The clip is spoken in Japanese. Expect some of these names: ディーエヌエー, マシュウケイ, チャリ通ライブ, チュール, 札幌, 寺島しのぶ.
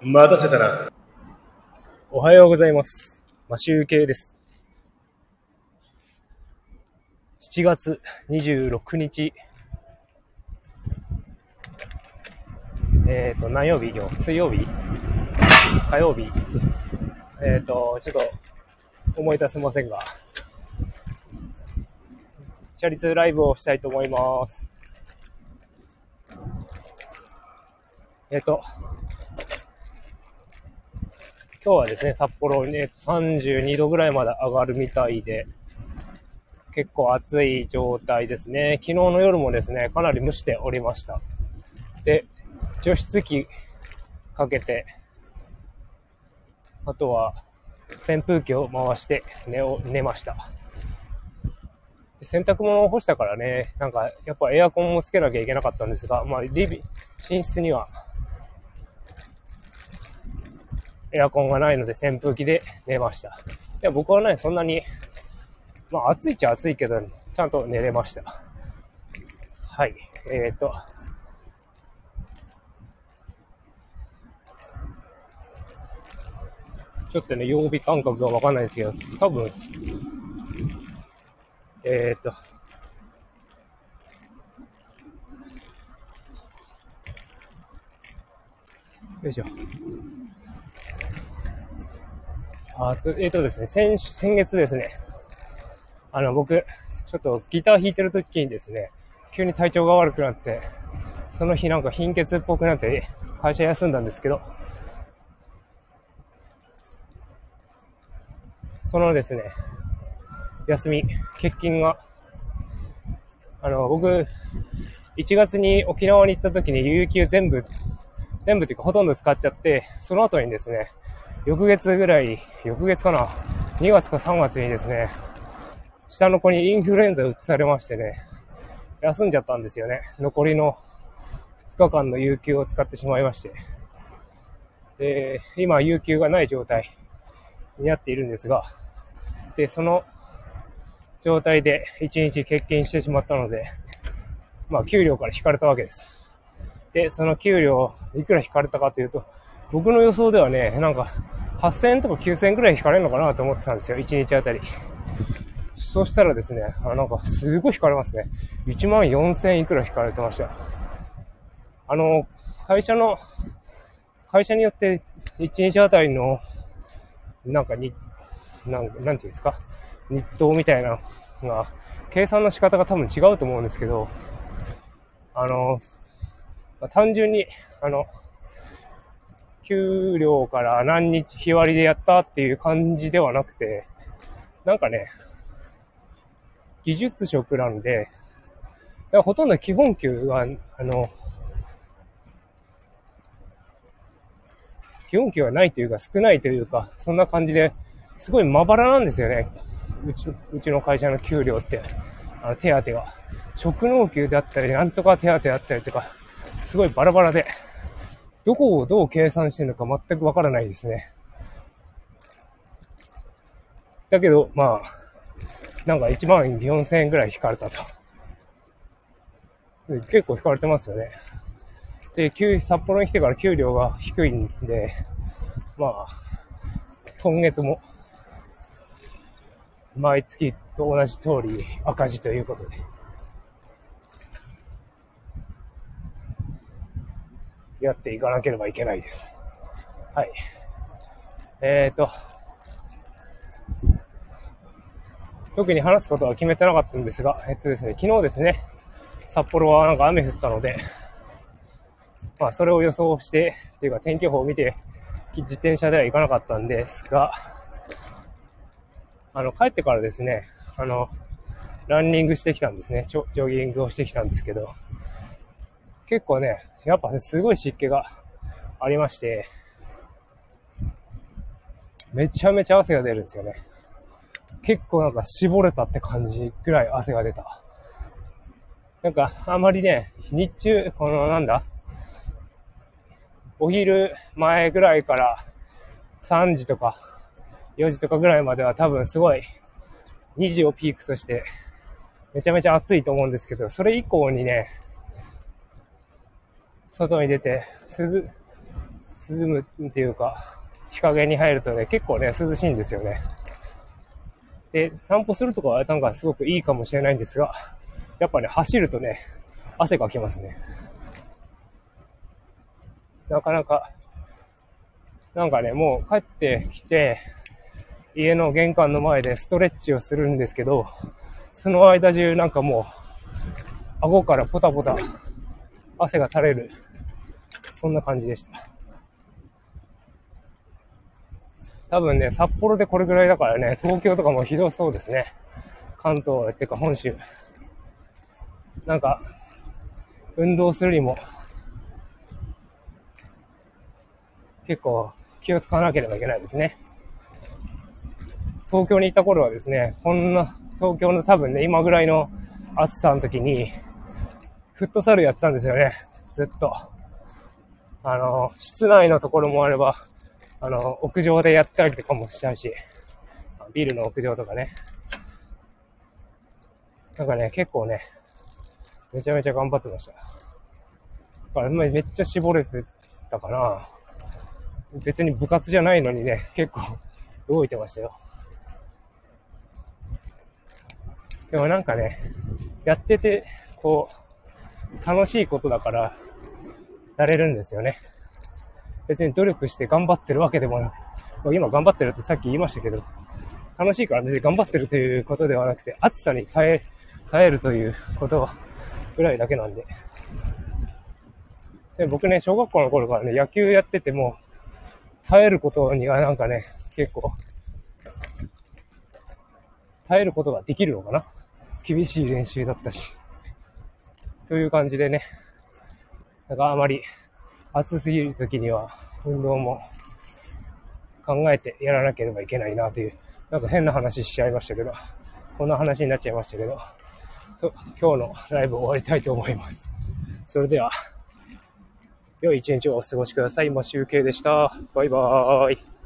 待たせたな。おはようございます。マシュウケイです。7月26日。何曜日今日？水曜日？火曜日？ちょっと思い出せませんが、チャリ通ライブをしたいと思います。今日はですね、札幌ね、32度ぐらいまで上がるみたいで、結構暑い状態ですね。昨日の夜もですね、かなり蒸しておりました。で、除湿機かけて、あとは扇風機を回して寝ました。洗濯物を干したからね、なんかやっぱエアコンもつけなきゃいけなかったんですが、まあ寝室にはエアコンがないので扇風機で寝ました。いや僕はね、そんなに、まあ暑いっちゃ暑いけど、ちゃんと寝れました。はい。ちょっとね、曜日感覚がわかんないんですけど、多分、よいしょ。ですね、先月ですね、僕、ちょっとギター弾いてるときにですね、急に体調が悪くなって、その日なんか貧血っぽくなって、会社休んだんですけど、そのですね、休み、欠勤が、僕、1月に沖縄に行った時に有給全部というかほとんど使っちゃって、その後にですね、翌月かな、2月か3月にですね、下の子にインフルエンザ移されましてね、休んじゃったんですよね。残りの2日間の有給を使ってしまいまして。で、今、有給がない状態になっているんですが、で、その状態で1日欠勤してしまったので、まあ、給料から引かれたわけです。で、その給料、いくら引かれたかというと、僕の予想ではね、なんか、8000円とか9000円くらい引かれるのかなと思ってたんですよ、1日あたり。そうしたらですね、なんか、すごい引かれますね。14000いくら引かれてました。会社によって、1日あたりの、なんていうんですか、日当みたいなのが、計算の仕方が多分違うと思うんですけど、単純に、給料から何日日割りでやったっていう感じではなくて、なんかね、技術職なんで、ほとんど基本給は、基本給はないというか少ないというか、そんな感じですごいまばらなんですよね。うちの会社の給料って、手当が。職能給だったり、なんとか手当だったりとか、すごいバラバラで、どこをどう計算してるのか全くわからないですね。だけど、まあ、なんか14000円ぐらい引かれたと。結構引かれてますよね。で、札幌に来てから給料が低いんで、まあ、今月も、毎月と同じ通り赤字ということで。やっていかなければいけないです。はい。特に話すことは決めてなかったんですが、ですね、昨日ですね、札幌はなんか雨降ったので、まあそれを予想して、というか天気予報を見て、自転車では行かなかったんですが、帰ってからですね、ランニングしてきたんですね、ジョギングをしてきたんですけど、結構ね、やっぱね、すごい湿気がありまして、めちゃめちゃ汗が出るんですよね。結構なんか絞れたって感じくらい汗が出た。なんかあまりね、日中、お昼前ぐらいから3時とか4時とかぐらいまでは多分すごい2時をピークとしてめちゃめちゃ暑いと思うんですけど、それ以降にね、外に出て、涼むっていうか、日陰に入るとね、結構ね、涼しいんですよね。で、散歩するとかはなんかすごくいいかもしれないんですが、やっぱね、走るとね、汗かきますね。なかなか、なんかね、もう帰ってきて、家の玄関の前でストレッチをするんですけど、その間中なんかもう、顎からポタポタ汗が垂れる、そんな感じでした。多分ね、札幌でこれぐらいだからね、東京とかもひどそうですね。関東っていうか本州。なんか、運動するにも、結構気を使わなければいけないですね。東京にいた頃はですね、こんな、東京の多分ね、今ぐらいの暑さの時に、フットサルやってたんですよね。ずっと。室内のところもあれば、屋上でやったりとかもしたし、ビルの屋上とかね。なんかね、結構ね、めちゃめちゃ頑張ってました。だからめっちゃ絞れてたかな。別に部活じゃないのにね、結構動いてましたよ。でもなんかね、やってて、こう、楽しいことだから、やれるんですよね。別に努力して頑張ってるわけでもなく、今頑張ってるってさっき言いましたけど、楽しいから別に頑張ってるということではなくて、暑さに耐えるということぐらいだけなんで。で僕ね、小学校の頃からね、野球やってても、耐えることにはなんかね、結構、耐えることができるのかな？厳しい練習だったし。という感じでね、なんかあまり暑すぎる時には運動も考えてやらなければいけないなという、なんか変な話しちゃいましたけど、こんな話になっちゃいましたけど、今日のライブを終わりたいと思います。それでは、良い一日をお過ごしください。今集計でした。バイバーイ。